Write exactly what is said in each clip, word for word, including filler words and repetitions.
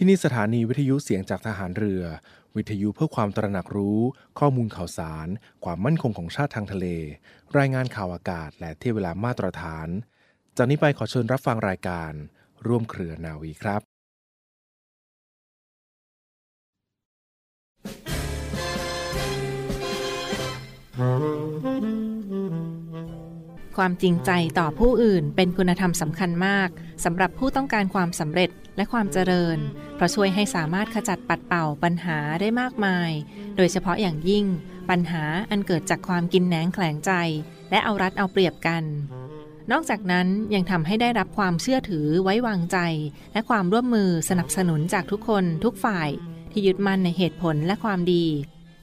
ที่นี่สถานีวิทยุเสียงจากทหารเรือวิทยุเพื่อความตระหนักรู้ข้อมูลข่าวสารความมั่นคงของชาติทางทะเลรายงานข่าวอากาศและเทียบเวลามาตรฐานจากนี้ไปขอเชิญรับฟังรายการร่วมเครือนาวีครับความจริงใจต่อผู้อื่นเป็นคุณธรรมสำคัญมากสำหรับผู้ต้องการความสำเร็จและความเจริญเพราะช่วยให้สามารถขจัดปัดเป่าปัญหาได้มากมายโดยเฉพาะอย่างยิ่งปัญหาอันเกิดจากความกินแหนงแขลงใจและเอารัดเอาเปรียบกันนอกจากนั้นยังทำให้ได้รับความเชื่อถือไว้วางใจและความร่วมมือสนับสนุนจากทุกคนทุกฝ่ายที่ยึดมั่นในเหตุผลและความดี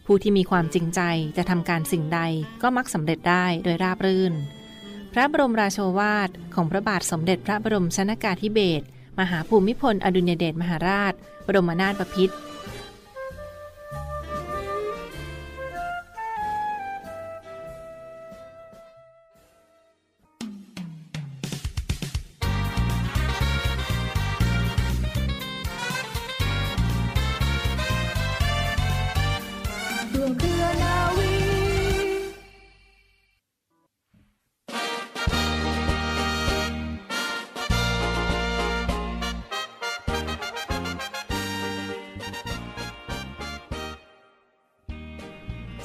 ผู้ที่มีความจริงใจจะทำการสิ่งใดก็มักสำเร็จได้โดยราบรื่นพระบรมราโชวาทของพระบาทสมเด็จพระบรมชนกาธิเบศรมหาภูมิพลอดุลยเดชมหาราชบรมนาถบพิตร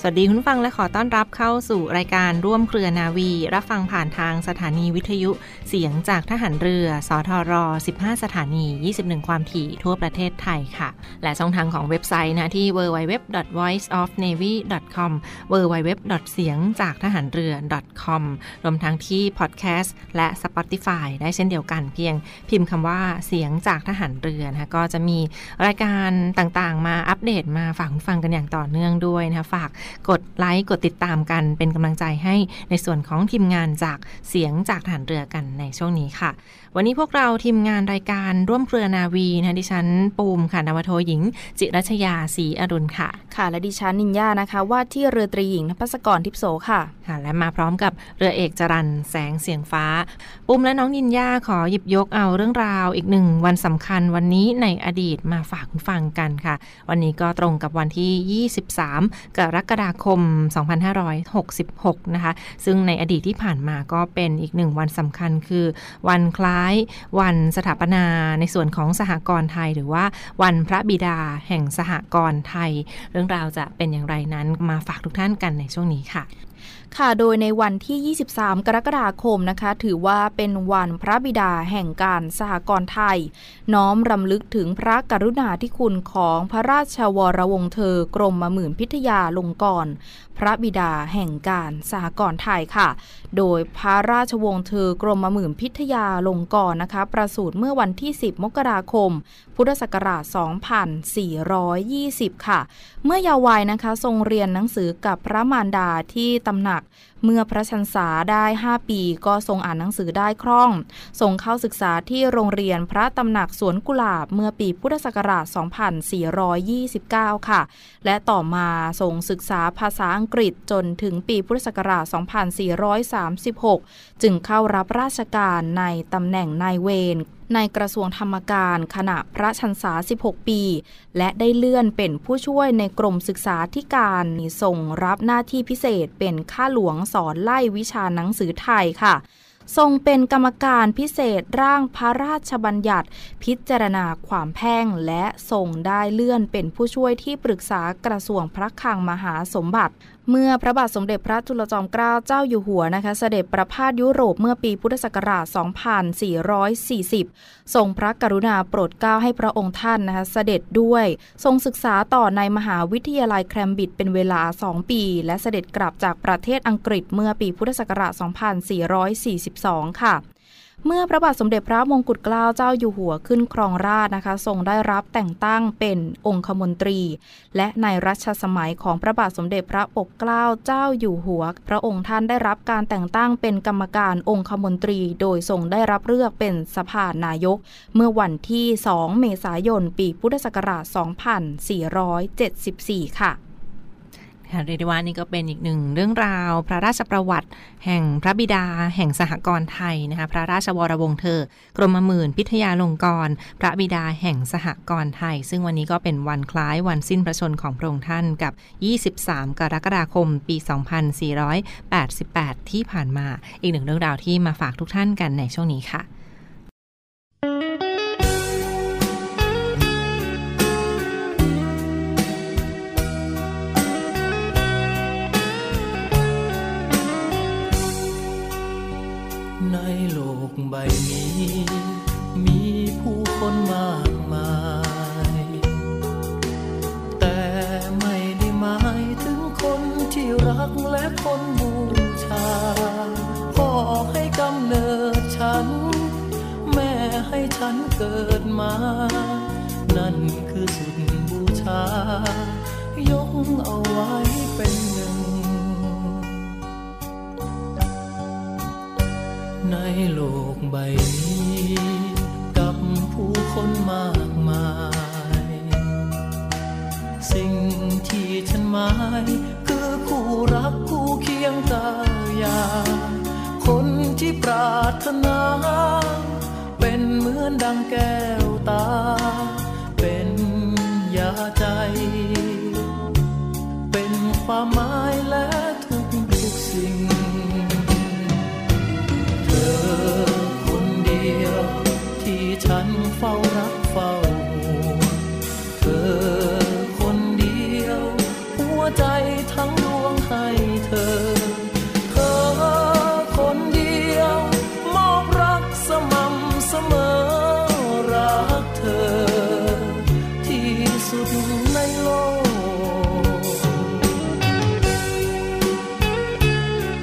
สวัสดีคุณฟังและขอต้อนรับเข้าสู่รายการร่วมเครือนาวีรับฟังผ่านทางสถานีวิทยุเสียงจากทหารเรือสทรสิบห้าสถานียี่สิบเอ็ดความถี่ทั่วประเทศไทยค่ะและช่องทางของเว็บไซต์นะที่ ดับเบิลยู ดับเบิลยู ดับเบิลยู ดอท voice of navy ดอท คอม ดับเบิลยู ดับเบิลยู ดับเบิลยู ดอท เสียงจากทหารเรือ ดอท คอม รวมทั้งที่พอดแคสต์และ Spotify ได้เช่นเดียวกันเพียงพิมพ์คำว่าเสียงจากทหารเรือนะก็จะมีรายการต่างๆมาอัปเดตมาฝากคุณฟังกันอย่างต่อเนื่องด้วยนะฝากกดไลค์กดติดตามกันเป็นกำลังใจให้ในส่วนของทีมงานจากเสียงจากทหารเรือกันในช่วงนี้ค่ะวันนี้พวกเราทีมงานรายการร่วมเครือนาวีนะดิฉันปูมค่ะนาวโทหญิงจิรัชยาศรีอรุณค่ะค่ะและดิฉันนิญญานะคะว่าที่เรือตรีหญิงนภัสกรทิพโสค่ะค่ะและมาพร้อมกับเรือเอกจรัญแสงเสียงฟ้าปูมและน้องนิญญาขอหยิบยกเอาเรื่องราวอีกหนึ่งวันสำคัญวันนี้ในอดีตมาฝากคุณฟังกันค่ะวันนี้ก็ตรงกับวันที่ยี่สิบสามกรกฎาคมสองพันห้าร้อยหกสิบหกนะคะซึ่งในอดีตที่ผ่านมาก็เป็นอีกหนึ่งวันสำคัญคือวันคล้ายวันสถาปนาในส่วนของสหกรณ์ไทยหรือว่าวันพระบิดาแห่งสหกรณ์ไทยเรื่องราวจะเป็นอย่างไรนั้นมาฝากทุกท่านกันในช่วงนี้ค่ะค่ะโดยในวันที่ยี่สิบสามกรกฎาคมนะคะถือว่าเป็นวันพระบิดาแห่งการสหกรณ์ไทยน้อมรำลึกถึงพระกรุณาธิคุณของพระราชวรวงศ์เธอกรมหมื่นพิทยาลงกรณ์พระบิดาแห่งการสหกรณ์ไทยค่ะโดยพระราชวงศ์เธอกรมหมื่นพิทยาลงกรณ์นะคะประสูติเมื่อวันที่สิบมกราคมพุทธศักราชสองพันสี่ร้อยยี่สิบค่ะเมื่อเยาว์วัยนะคะทรงเรียนหนังสือกับพระมารดาที่ตำหนักเมื่อพระชันษาได้ห้าปีก็ทรงอ่านหนังสือได้คล่องทรงเข้าศึกษาที่โรงเรียนพระตำหนักสวนกุหลาบเมื่อปีพุทธศักราชสองพันสี่ร้อยยี่สิบเก้าค่ะและต่อมาทรงศึกษาภาษาอังกฤษจนถึงปีพุทธศักราชสองพันสี่ร้อยสามสิบหกจึงเข้ารับราชการในตำแหน่งนายเวรในกระทรวงธรรมการขณะพระชันษาสิบหกปีและได้เลื่อนเป็นผู้ช่วยในกรมศึกษาธิการส่งรับหน้าที่พิเศษเป็นข้าหลวงสอนไล่วิชาหนังสือไทยค่ะทรงเป็นกรรมการพิเศษร่างพระราชบัญญัติพิจารณาความแพ่งและทรงได้เลื่อนเป็นผู้ช่วยที่ปรึกษากระทรวงพระคลังมหาสมบัติเมื่อพระบาทสมเด็จพระจุลจอมเกล้าเจ้าอยู่หัวนะคะเสด็จประพาสยุโรปเมื่อปีพุทธศักราชสองพันสี่ร้อยสี่สิบทรงพระกรุณาโปรดเกล้าให้พระองค์ท่านนะคะเสด็จด้วยทรงศึกษาต่อในมหาวิทยาลัยแคมบริดจ์เป็นเวลาสองปีและเสด็จกลับจากประเทศอังกฤษเมื่อปีพุทธศักราชสองพันสี่ร้อยสี่สิบสองค่ะเมื่อพระบาทสมเด็จพระมงกุฎเกล้าเจ้าอยู่หัวขึ้นครองราชย์นะคะทรงได้รับแต่งตั้งเป็นองคมนตรีและในรัชสมัยของพระบาทสมเด็จพระปกเกล้าเจ้าอยู่หัวพระองค์ท่านได้รับการแต่งตั้งเป็นกรรมการองคมนตรีโดยทรงได้รับเลือกเป็นสภานายกเมื่อวันที่สองเมษายนปีพุทธศักราชสองพันสี่ร้อยเจ็ดสิบสี่ค่ะ เรียกได้ว่านี่ก็เป็นอีกหนึ่งเรื่องราวพระราชประวัติแห่งพระบิดาแห่งสหกรณ์ไทยนะคะพระราชวรวงศ์เธอกรมหมื่นพิทยาลงกรณ์พระบิดาแห่งสหกรณ์ไทยซึ่งวันนี้ก็เป็นวันคล้ายวันสิ้นพระชนม์ของพระองค์ท่านกับยี่สิบสามกรกฎาคมปีสองพันสี่ร้อยแปดสิบแปดที่ผ่านมาอีกหนึ่งเรื่องราวที่มาฝากทุกท่านกันในช่วงนี้ค่ะในโลกใบนี้มีผู้คนมากมายแต่ไม่ได้หมายถึงคนที่รักและคนบูชาพ่อให้กำเนิดฉันแม่ให้ฉันเกิดมานั่นคือสุดบูชายกเอาไว้เป็นหนึ่งในโลกใบนี้กับผู้คนมากมายสิ่งที่ฉันหมายคือคู่รักคู่เคียงตายาคนที่ปรารถนาเป็นเหมือนดังแก้วตาเป็นยาใจเป็นความหมายและทุกทุกสิ่งคนเดียวที่ฉันเฝ้ารักเฝ้าห่วงเธอคนเดียวหัวใจทั้งดวงให้เธอเธอคนเดียวมอบรักสม่ำเสมอรักเธอที่สุดใน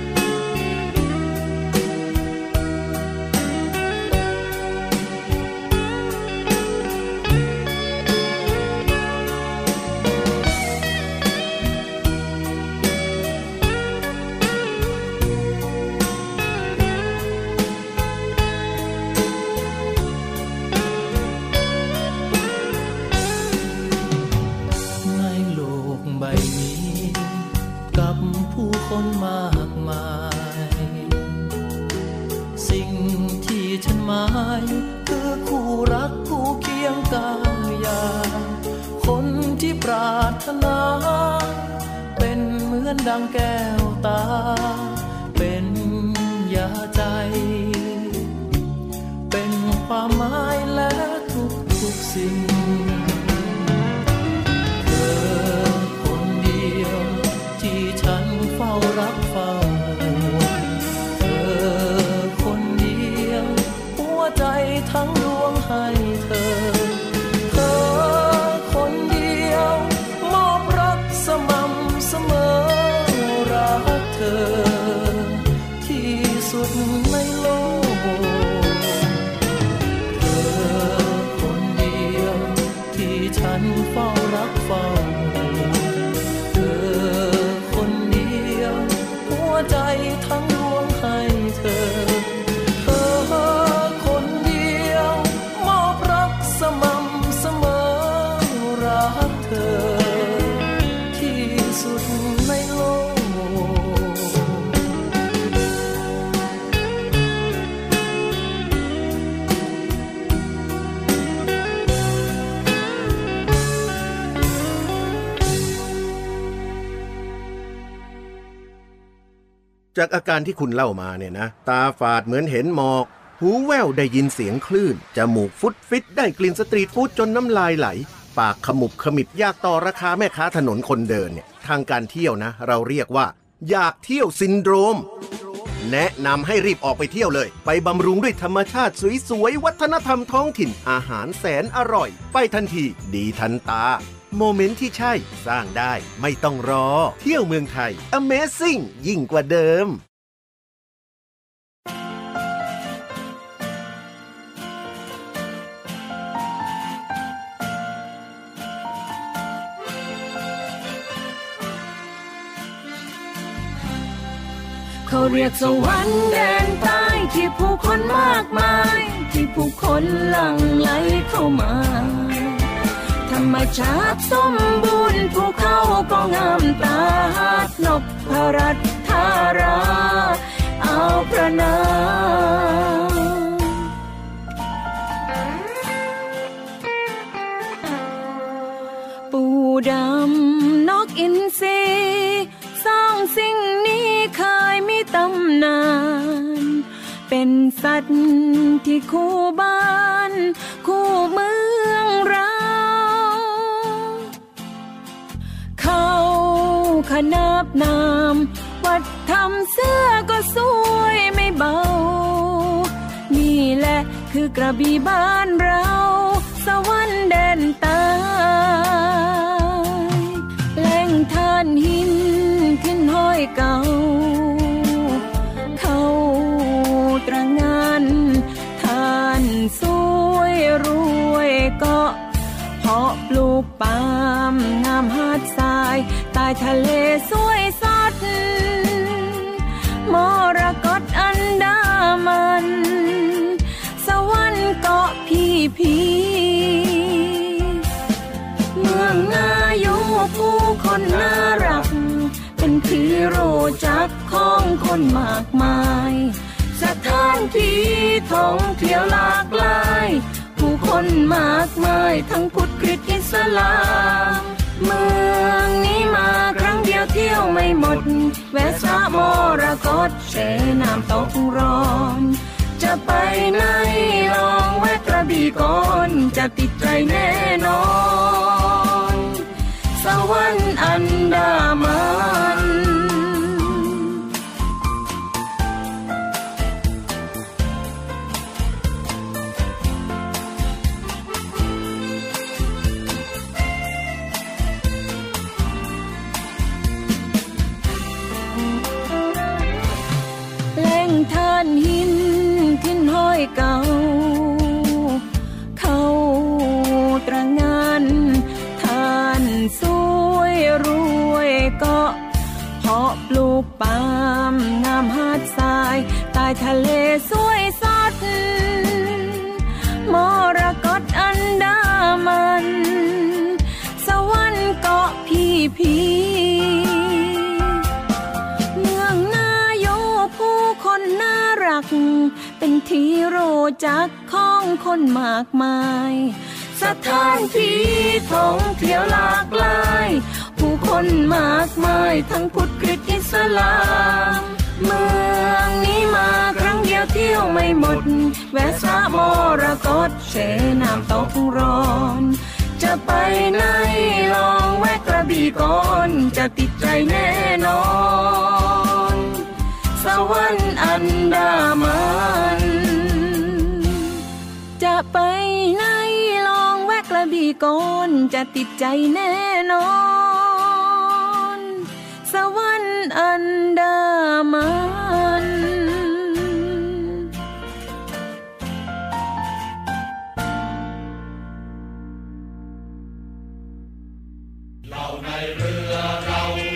โลกคือคู่รักคู่เคียงกายาคนที่ปรารถนาเป็นเหมือนดังแก้วตาเป็นยาใจเป็นความหมายและทุกทุกสิ่งเธอคนเดียวที่ฉันเฝ้ารักเฝ้าใจทั้งดวงให้เธอเธอคนเดียวมอบรักสม่ำเสมอรักเธอที่สุดในโลกเธอคนเดียวที่ฉันเฝ้ารักเฝ้าเธอคนเดียวหัวใจทั้งดวงให้เธอจากอาการที่คุณเล่ามาเนี่ยนะตาฝาดเหมือนเห็นหมอกหูแว่วได้ยินเสียงคลื่นจมูกฟุดฟิตได้กลิ่นสตรีทฟู้ดจนน้ำลายไหลปากขมุบขมิบอยากต่อราคาแม่ค้าถนนคนเดินเนี่ยทางการเที่ยวนะเราเรียกว่าอยากเที่ยวซินโดรมแนะนำให้รีบออกไปเที่ยวเลยไปบำรุงด้วยธรรมชาติสวยๆวัฒนธรรมท้องถิ่นอาหารแสนอร่อยไปทันทีดีทันตาโมเมนต์ที่ใช่สร้างได้ไม่ต้องรอเที่ยวเมืองไทย Amazing ยิ่งกว่าเดิมเขาเรียกสวรรค์แดนใต้ที่ผู้คนมากมายที่ผู้คนหลั่งไหลเข้ามาท มชาติสมบูรณ์ภูเขาก็งามตาหาดนพรัตน์ธาราเอาพระนามปูดำนกอินทรีสร้างสิ่งนี้เคยมีตำนานเป็นสัตว์ที่คู่บ้านคู่เมืองเราเขาขนาบนามวัดทำเสื้อก็สวยไม่เบานี่แหละคือกระบี่บ้านเราสวรรค์แดนใต้แหล่งทานหินขึ้นห้อยเก่าเขาตระหง่านทานสวยรวยก็เพาะปลูกปาล์มงามหาดทรายใต้ทะเลสวยสดมรกตอันดามันสวรรค์เกาะพีพีเมืองนาอยู่ผู้คนน่ารักเป็นที่รู้จักของคนมากมายสถานที่ท่องเที่ยวหลากหลายผู้คนมากมายทั้งพุทธคริสต์อิสลามเมืองนี้มาครั้งเดียวเที่ยวไม่หมดแวะสะมรกตเชน้ำตกร้อนจะไปไหนลองแวะกระบี่ก่อนจะติดใจแน่นอนสวรรค์อันดามันทานหินทิ้นห้อยเก่าเขาตระหง่านทานสวยรวยก็เพาะปลูกปาล์มงามหาดทรายใต้ทะเลสวยสดมรกตอันดามันสวรรค์เกาะพีพีเป็นที่รู้จักของคนมากมายสถานที่ท่องเที่ยวหลากหลายผู้คนมากมายทั้งพุทธคริสต์อิสลามเมืองนี้มาครั้งเดียวเที่ยวไม่หมดแวะสะมรกตเชน้ำตกร้อนจะไปไหนลองแวะกระบี่ก่อนจะติดใจแน่นอนสวรรค์อันดามันจะไปไหนลองแวะกระบี่ก่อนจะติดใจแน่นอนสวรรค์อันดามันเราในเรือเรามี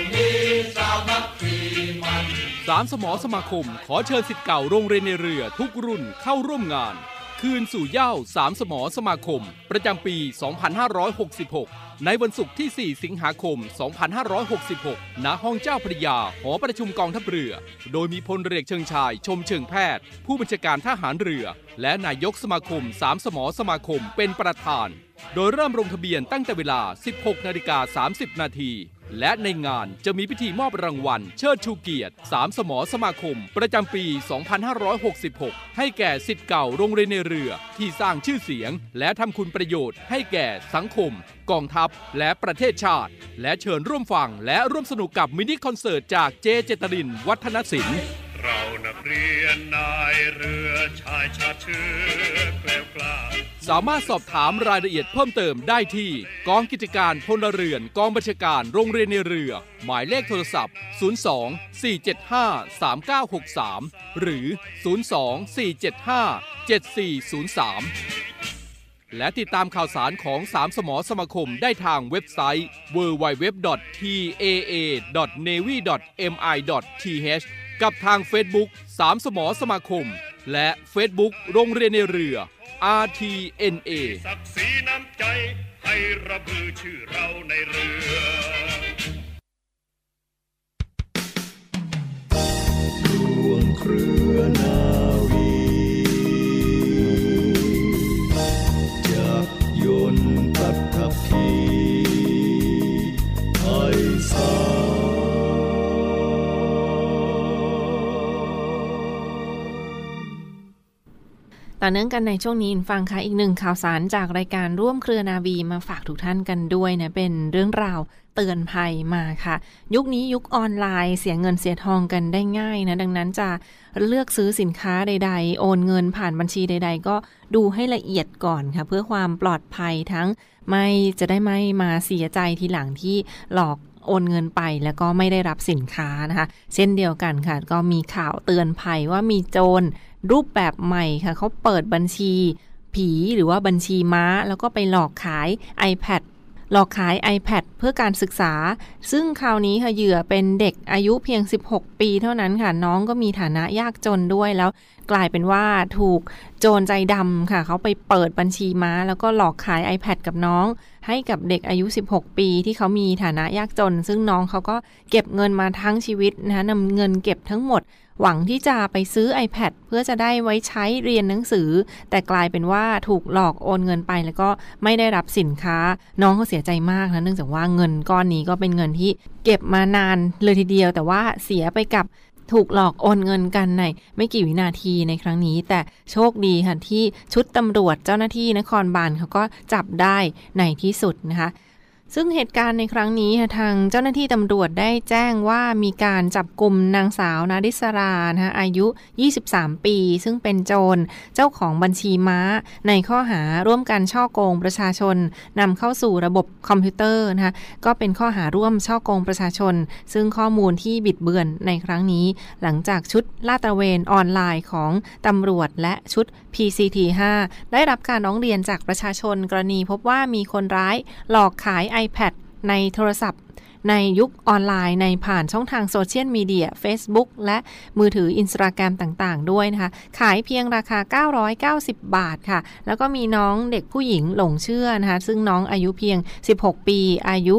สามัคคีมันสามสมอสมาคมขอเชิญศิษย์เก่าโรงเรียนในเรือทุกรุ่นเข้าร่วมงานคืนสู่เหย้าสามสมอสมาคมประจำปี สองพันห้าร้อยหกสิบหก ในวันศุกร์ที่ สี่ สิงหาคม สองพันห้าร้อยหกสิบหก ณ ห้องเจ้าพระยาหอประชุมกองทัพเรือโดยมีพลเรือเชิงชายชมเชิงแพทย์ผู้บัญชาการทหารเรือและนายกสมาคมสามสมอสมาคมเป็นประธานโดยเริ่มลงทะเบียนตั้งแต่เวลา สิบหกนาฬิกาสามสิบนาทีและในงานจะมีพิธีมอบรางวัลเชิดชูเกียรติสามสมอสมาคมประจำปี สองพันห้าร้อยหกสิบหก ให้แก่ศิษย์เก่าโรงเรียนในเรือที่สร้างชื่อเสียงและทำคุณประโยชน์ให้แก่สังคมกองทัพและประเทศชาติและเชิญร่วมฟังและร่วมสนุกกับมินิคอนเสิร์ตจากเจเจตรินวัฒนศิลป์เรานักเรียนนายเรือชายชาติเชื้อแกล้วกล้าสามารถสอบถามรายละเอียดเพิ่มเติมได้ที่กองกิจการพลเรือนกองบัญชาการโรงเรียนในเรือหมายเลขโทรศัพท์ศูนย์ สอง สี่ เจ็ด ห้า สาม เก้า หก สามหรือ ศูนย์ สอง สี่ เจ็ด ห้า เจ็ด สี่ ศูนย์ สามและติดตามข่าวสารของสามสมอสมาคมได้ทางเว็บไซต์ ดับเบิลยู ดับเบิลยู ดับเบิลยู ดอท ที เอ เอ ดอท เนวี่ ดอท เอ็ม ไอ ดอท ที เอชกับทาง Facebook สามสมอสมาคมและ Facebook โรงเรียนในเรือ อาร์ ที เอ็น เอ ศักดิ์ศรีน้ำใจให้ระบือชื่อเราในเรือร่วมเครือนาวีจักรยนต์ปัตตภีไทยสานต่อเนื่องกันในช่วงนี้อินฟังค่ะอีกหนึ่งข่าวสารจากรายการร่วมเครือนาวีมาฝากทุกท่านกันด้วยนะเป็นเรื่องราวเตือนภัยมาค่ะยุคนี้ยุคออนไลน์เสียเงินเสียทองกันได้ง่ายนะดังนั้นจะเลือกซื้อสินค้าใดๆโอนเงินผ่านบัญชีใดๆก็ดูให้ละเอียดก่อนค่ะเพื่อความปลอดภัยทั้งไม่จะได้ไม่มาเสียใจทีหลังที่หลอกโอนเงินไปแล้วก็ไม่ได้รับสินค้านะคะเช่นเดียวกันค่ะก็มีข่าวเตือนภัยว่ามีโจรรูปแบบใหม่ค่ะเขาเปิดบัญชีผีหรือว่าบัญชีม้าแล้วก็ไปหลอกขาย iPad หลอกขาย iPad เพื่อการศึกษาซึ่งคราวนี้ค่ะเหยื่อเป็นเด็กอายุเพียงสิบหกปีเท่านั้นค่ะน้องก็มีฐานะยากจนด้วยแล้วกลายเป็นว่าถูกโจรใจดำค่ะเขาไปเปิดบัญชีม้าแล้วก็หลอกขาย iPad กับน้องให้กับเด็กอายุสิบหกปีที่เขามีฐานะยากจนซึ่งน้องเขาก็เก็บเงินมาทั้งชีวิตนะคะนำเงินเก็บทั้งหมดหวังที่จะไปซื้อ iPad เพื่อจะได้ไว้ใช้เรียนหนังสือแต่กลายเป็นว่าถูกหลอกโอนเงินไปแล้วก็ไม่ได้รับสินค้าน้องเขาเสียใจมากนะเนื่องจากว่าเงินก้อนนี้ก็เป็นเงินที่เก็บมานานเลยทีเดียวแต่ว่าเสียไปกับถูกหลอกโอนเงินกันในไม่กี่วินาทีในครั้งนี้แต่โชคดีค่ะที่ชุดตำรวจเจ้าหน้าที่นครบาลเขาก็จับได้ในที่สุดนะคะซึ่งเหตุการณ์ในครั้งนี้ทางเจ้าหน้าที่ตำรวจได้แจ้งว่ามีการจับกุมนางสาวนาดิสรานะคะอายุยี่สิบสามปีซึ่งเป็นโจรเจ้าของบัญชีม้าในข้อหาร่วมกันช่อโกงประชาชนนำเข้าสู่ระบบคอมพิวเตอร์นะคะก็เป็นข้อหาร่วมช่อโกงประชาชนซึ่งข้อมูลที่บิดเบือนในครั้งนี้หลังจากชุดลาดตระเวนออนไลน์ของตำรวจและชุด พี ซี ที ไฟว์ ได้รับการร้องเรียนจากประชาชนกรณีพบว่ามีคนร้ายหลอกขายiPad ในโทรศัพท์ในยุคออนไลน์ในผ่านช่องทางโซเชียลมีเดีย Facebook และมือถือ Instagram ต่างๆด้วยนะคะขายเพียงราคาเก้าร้อยเก้าสิบบาทค่ะแล้วก็มีน้องเด็กผู้หญิงหลงเชื่อนะคะซึ่งน้องอายุเพียงสิบหกปีอายุ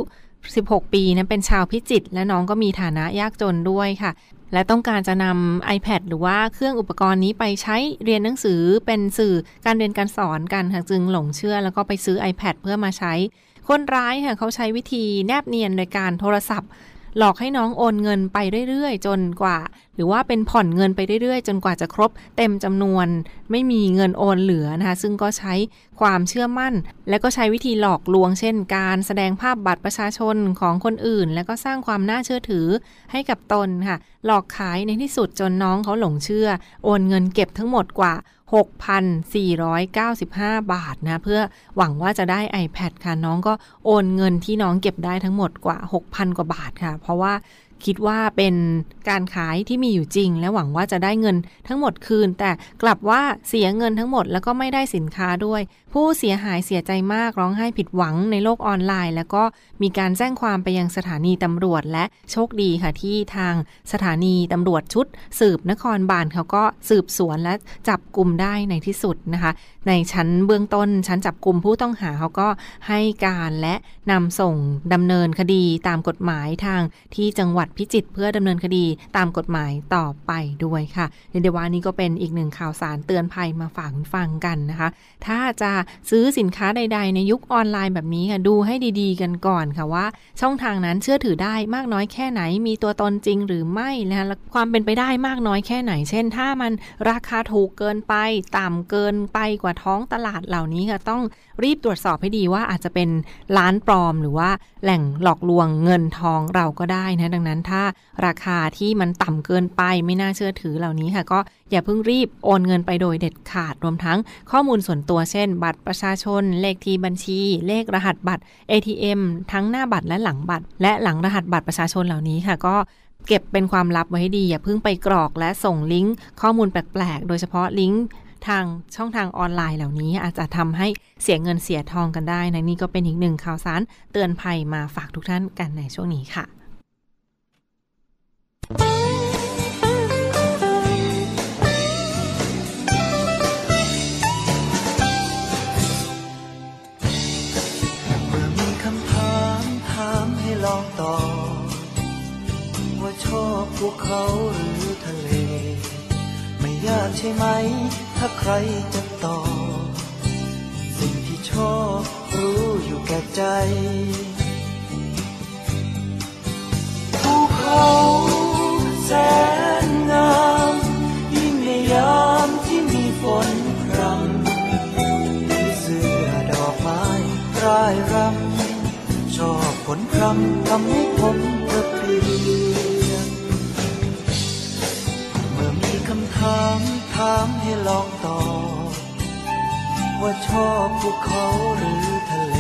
สิบหกปีนั้นเป็นชาวพิจิตรและน้องก็มีฐานะยากจนด้วยค่ะและต้องการจะนำ iPad หรือว่าเครื่องอุปกรณ์นี้ไปใช้เรียนหนังสือเป็นสื่อการเรียนการสอนกันค่ะจึงหลงเชื่อแล้วก็ไปซื้อ iPad เพื่อมาใช้คนร้ายค่ะเขาใช้วิธีแนบเนียนโดยการโทรศัพท์หลอกให้น้องโอนเงินไปเรื่อยๆจนกว่าหรือว่าเป็นผ่อนเงินไปเรื่อยๆจนกว่าจะครบเต็มจำนวนไม่มีเงินโอนเหลือนะคะซึ่งก็ใช้ความเชื่อมั่นและก็ใช้วิธีหลอกลวงเช่นการแสดงภาพบัตรประชาชนของคนอื่นแล้วก็สร้างความน่าเชื่อถือให้กับตนค่ะหลอกขายในที่สุดจนน้องเขาหลงเชื่อโอนเงินเก็บทั้งหมดกว่าหกพันสี่ร้อยเก้าสิบห้า บาทนะเพื่อหวังว่าจะได้ iPad ค่ะน้องก็โอนเงินที่น้องเก็บได้ทั้งหมดกว่า หกพัน กว่าบาทค่ะเพราะว่าคิดว่าเป็นการขายที่มีอยู่จริงและหวังว่าจะได้เงินทั้งหมดคืนแต่กลับว่าเสียเงินทั้งหมดแล้วก็ไม่ได้สินค้าด้วยผู้เสียหายเสียใจมากร้องไห้ผิดหวังในโลกออนไลน์แล้วก็มีการแจ้งความไปยังสถานีตำรวจและโชคดีค่ะที่ทางสถานีตำรวจชุดสืบนครบาลเขาก็สืบสวนและจับกุมได้ในที่สุดนะคะในชั้นเบื้องต้นชั้นจับกุมผู้ต้องหาเขาก็ให้การและนำส่งดำเนินคดีตามกฎหมายทางที่จังหวัดพิจิตรเพื่อดำเนินคดีตามกฎหมายต่อไปด้วยค่ะเดี๋ยววันนี้ก็เป็นอีกหนึ่งข่าวสารเตือนภัยมาฝากคุณฟังกันนะคะถ้าจะซื้อสินค้าใดๆในยุคออนไลน์แบบนี้ค่ะดูให้ดีๆกันก่อนค่ะว่าช่องทางนั้นเชื่อถือได้มากน้อยแค่ไหนมีตัวตนจริงหรือไม่นะคะความเป็นไปได้มากน้อยแค่ไหนเช่นถ้ามันราคาถูกเกินไปต่ำเกินไปกว่าท้องตลาดเหล่านี้ค่ะต้องรีบตรวจสอบให้ดีว่าอาจจะเป็นร้านปลอมหรือว่าแหล่งหลอกลวงเงินทองเราก็ได้นะดังนั้นถ้าราคาที่มันต่ำเกินไปไม่น่าเชื่อถือเหล่านี้ค่ะก็อย่าเพิ่งรีบโอนเงินไปโดยเด็ดขาดรวมทั้งข้อมูลส่วนตัวเช่นบัตรประชาชนเลขที่บัญชีเลขรหัสบัตร เอ ที เอ็ม ทั้งหน้าบัตรและหลังบัตรและหลังรหัสบัตรประชาชนเหล่านี้ค่ะก็เก็บเป็นความลับไว้ให้ดีอย่าเพิ่งไปกรอกและส่งลิงก์ข้อมูลแปลกๆโดยเฉพาะลิงก์ทางช่องทางออนไลน์เหล่านี้อาจจะทำให้เสียเงินเสียทองกันได้นะนี่ก็เป็นอีกหนึ่งข่าวสารเตือนภัยมาฝากทุกท่านกันในช่วงนี้ค่ะ ร้องต่อว่าชอบภูเขาหรือทะเลไม่ยากใช่ไหมถ้าใครจะตอบสิ่งที่ชอบรู้อยู่แก่ใจภูเขาแสนงามยิ่งในยามที่มีฝนพรำมีเสื้อดอกไม้ร่ายรำชอบผลคำทำให้ผมกระเพื่อมเมื่อมีคำถามถามให้ลองตอบว่าชอบภูเขาหรือทะเล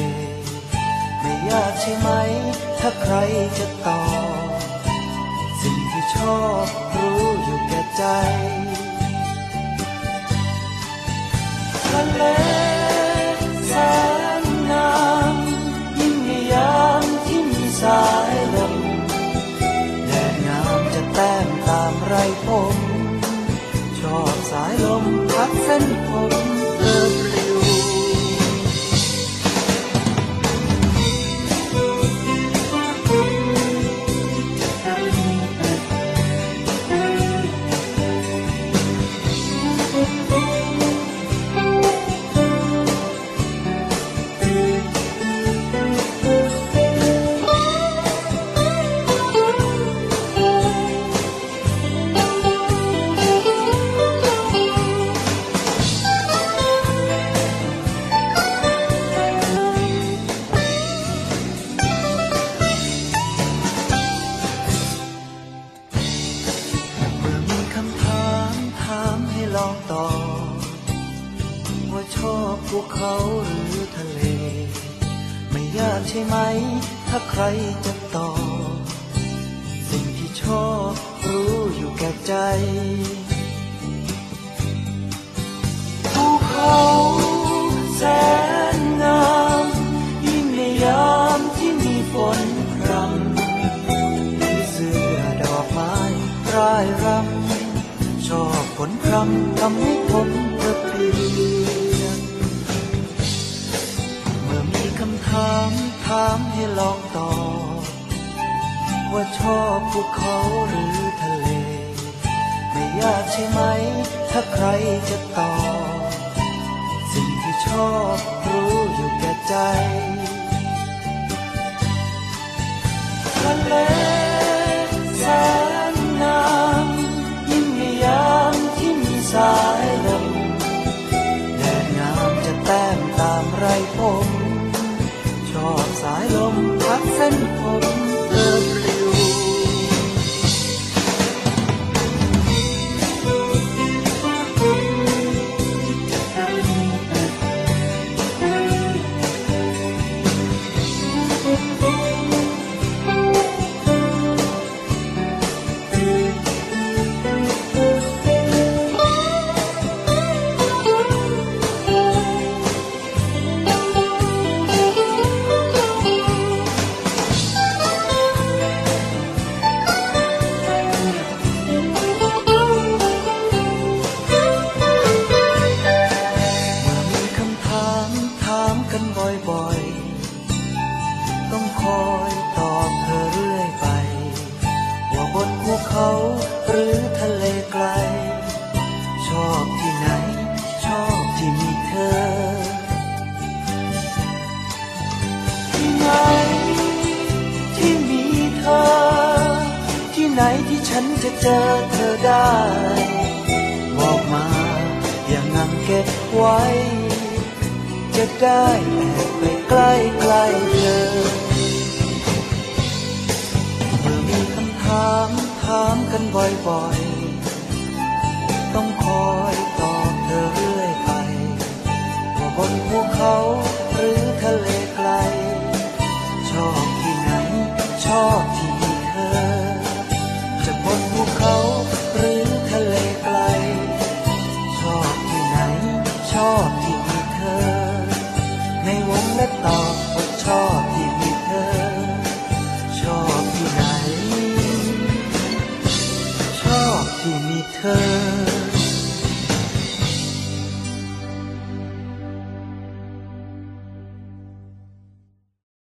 ไม่ยากใช่ไหมถ้าใครจะตอบสิ่งที่ชอบรู้อยู่แก่ใจทะเลแสนงามยิ่งในยามที่มีสายลมแดดงามจะแต้มตามไรผมชอบสายลมพัดเส้นผมเธอปลิวถามกันบ่อยๆต้องคอยตอบ